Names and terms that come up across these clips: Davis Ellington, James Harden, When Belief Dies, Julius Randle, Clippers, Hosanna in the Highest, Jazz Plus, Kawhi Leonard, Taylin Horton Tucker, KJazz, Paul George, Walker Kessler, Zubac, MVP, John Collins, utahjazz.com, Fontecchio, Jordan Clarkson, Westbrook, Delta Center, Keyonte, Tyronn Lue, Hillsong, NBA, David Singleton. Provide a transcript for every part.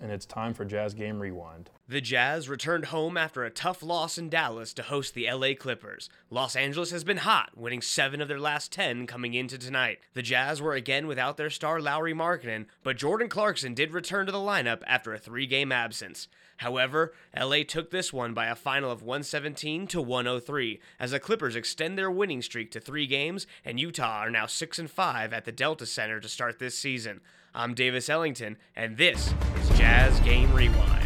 and it's time for Jazz Game Rewind. The Jazz returned home after a tough loss in Dallas to host the LA Clippers. Los Angeles has been hot, winning 7 of their last 10 coming into tonight. The Jazz were again without their star Lauri Markkanen, but Jordan Clarkson did return to the lineup after a 3-game absence. However, LA took this one by a final of 117-103, as the Clippers extend their winning streak to 3 games, and Utah are now 6-5 at the Delta Center to start this season. I'm Davis Ellington, and this is Jazz Game Rewind.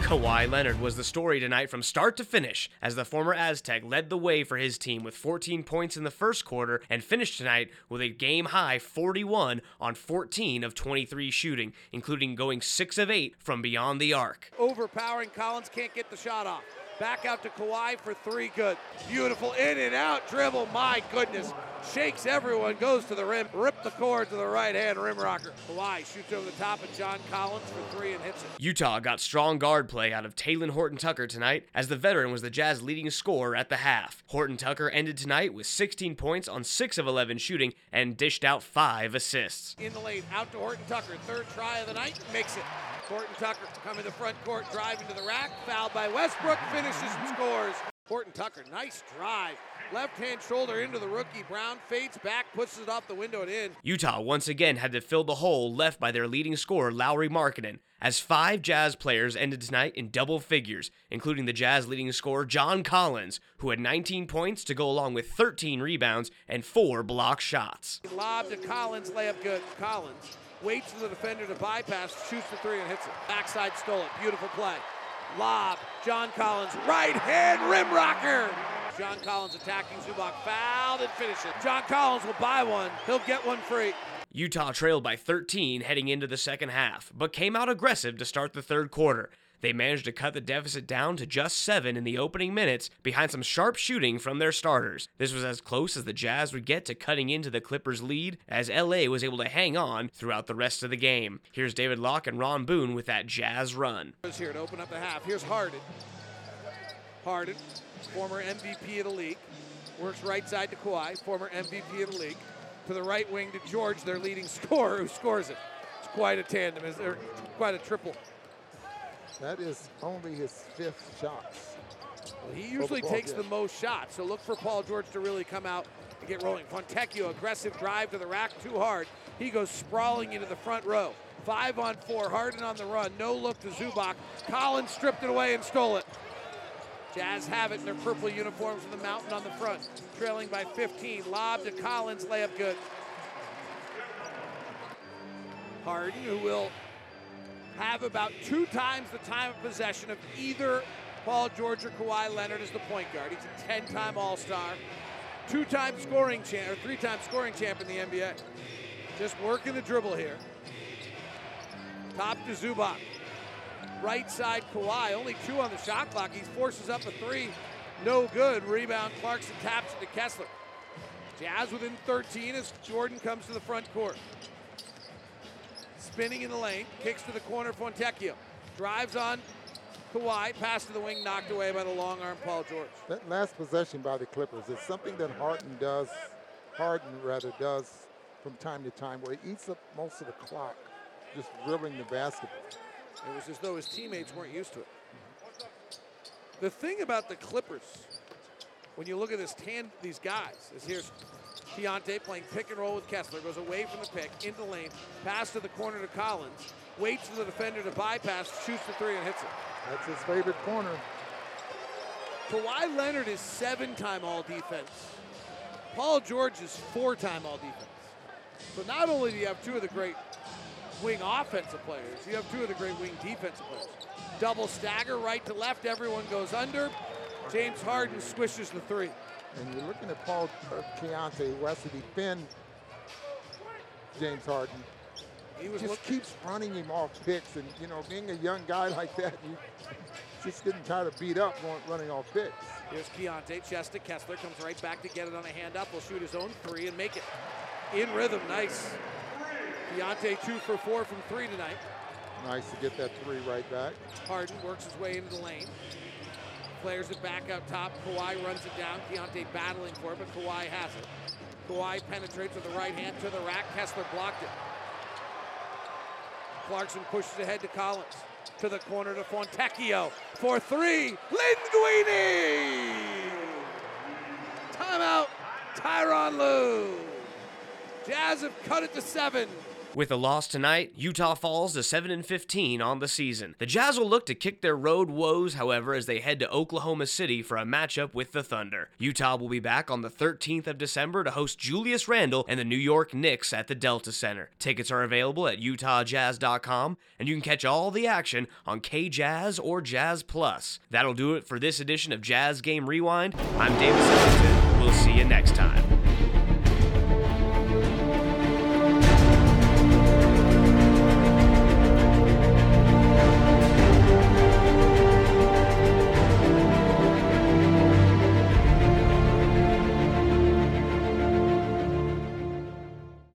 Kawhi Leonard was the story tonight from start to finish, as the former Aztec led the way for his team with 14 points in the first quarter and finished tonight with a game-high 41 on 14 of 23 shooting, including going 6 of 8 from beyond the arc. Overpowering Collins, can't get the shot off. Back out to Kawhi for 3, good. Beautiful in and out dribble, my goodness. Shakes everyone, goes to the rim, ripped the cord to the right hand rim rocker. Kawhi shoots over the top of John Collins for 3 and hits it. Utah got strong guard play out of Taylin Horton Tucker tonight, as the veteran was the Jazz leading scorer at the half. Horton Tucker ended tonight with 16 points on 6 of 11 shooting and dished out 5 assists. In the lane, out to Horton Tucker, 3rd try of the night, makes it. Horton Tucker coming to front court, driving to the rack, fouled by Westbrook, finishes and scores. Horton Tucker, nice drive. Left-hand shoulder into the rookie. Brown fades back, pushes it off the window and in. Utah once again had to fill the hole left by their leading scorer, Lauri Markkanen, as 5 Jazz players ended tonight in double figures, including the Jazz leading scorer, John Collins, who had 19 points to go along with 13 rebounds and 4 block shots. Lob to Collins, layup good. Collins waits for the defender to bypass, shoots the 3 and hits it. Backside stole it, beautiful play. Lob, John Collins, right hand rim rocker. John Collins attacking Zubac, fouled and finishes. John Collins will buy 1, he'll get 1 free. Utah trailed by 13 heading into the second half, but came out aggressive to start the third quarter. They managed to cut the deficit down to just 7 in the opening minutes behind some sharp shooting from their starters. This was as close as the Jazz would get to cutting into the Clippers' lead, as LA was able to hang on throughout the rest of the game. Here's David Locke and Ron Boone with that Jazz run. Here to open up the half. Here's Harden. Harden, former MVP of the league, works right side to Kawhi, former MVP of the league, to the right wing to George, their leading scorer, who scores it. It's quite a tandem, or quite a triple. That is only his 5th shot. Well, he usually takes the most shots, so look for Paul George to really come out and get rolling. Fontecchio, aggressive drive to the rack, too hard. He goes sprawling into the front row. 5-on-4, Harden on the run, no look to Zubac. Collins stripped it away and stole it. Jazz have it in their purple uniforms with the mountain on the front. Trailing by 15, lob to Collins, layup good. Harden, who will have about 2 times the time of possession of either Paul George or Kawhi Leonard as the point guard. He's a 10-time All-Star, 2-time scoring champ, or 3-time scoring champ in the NBA. Just working the dribble here. Top to Zubac. Right side Kawhi, only 2 on the shot clock. He forces up a 3, no good. Rebound, Clarkson taps it to Kessler. Jazz within 13 as Jordan comes to the front court. Spinning in the lane, kicks to the corner, Fontecchio. Drives on Kawhi, pass to the wing, knocked away by the long arm, Paul George. That last possession by the Clippers is something that Harden does from time to time, where he eats up most of the clock, just dribbling the basketball. It was as though his teammates weren't used to it. The thing about the Clippers, when you look at this these guys, is here's Keyonte playing pick and roll with Kessler, goes away from the pick, into the lane, pass to the corner to Collins, waits for the defender to bypass, shoots the 3 and hits it. That's his favorite corner. Kawhi Leonard is 7-time All-Defense. Paul George is 4-time All-Defense. So not only do you have 2 of the great wing offensive players, you have 2 of the great wing defensive players. Double stagger, right to left, everyone goes under. James Harden squishes the 3. And you're looking at Paul Keyonte, who has to defend James Harden. He was just keeps running him off picks, and you know, being a young guy like that, you just getting tired of beat up running off picks. Here's Keyonte, Chester Kessler comes right back to get it on a hand up. Will shoot his own three and make it in rhythm. Nice. Keyonte 2 for 4 from three tonight. Nice to get that three right back. Harden works his way into the lane. Players it back up top. Kawhi runs it down. Keyonte battling for it, but Kawhi has it. Kawhi penetrates with the right hand to the rack. Kessler blocked it. Clarkson pushes ahead to Collins. To the corner to Fontecchio for three. Linguini! Timeout, Tyronn Lue. Jazz have cut it to 7. With a loss tonight, Utah falls to 7-15 on the season. The Jazz will look to kick their road woes, however, as they head to Oklahoma City for a matchup with the Thunder. Utah will be back on the 13th of December to host Julius Randle and the New York Knicks at the Delta Center. Tickets are available at utahjazz.com, and you can catch all the action on KJazz or Jazz Plus. That'll do it for this edition of Jazz Game Rewind. I'm David Singleton. We'll see you next time.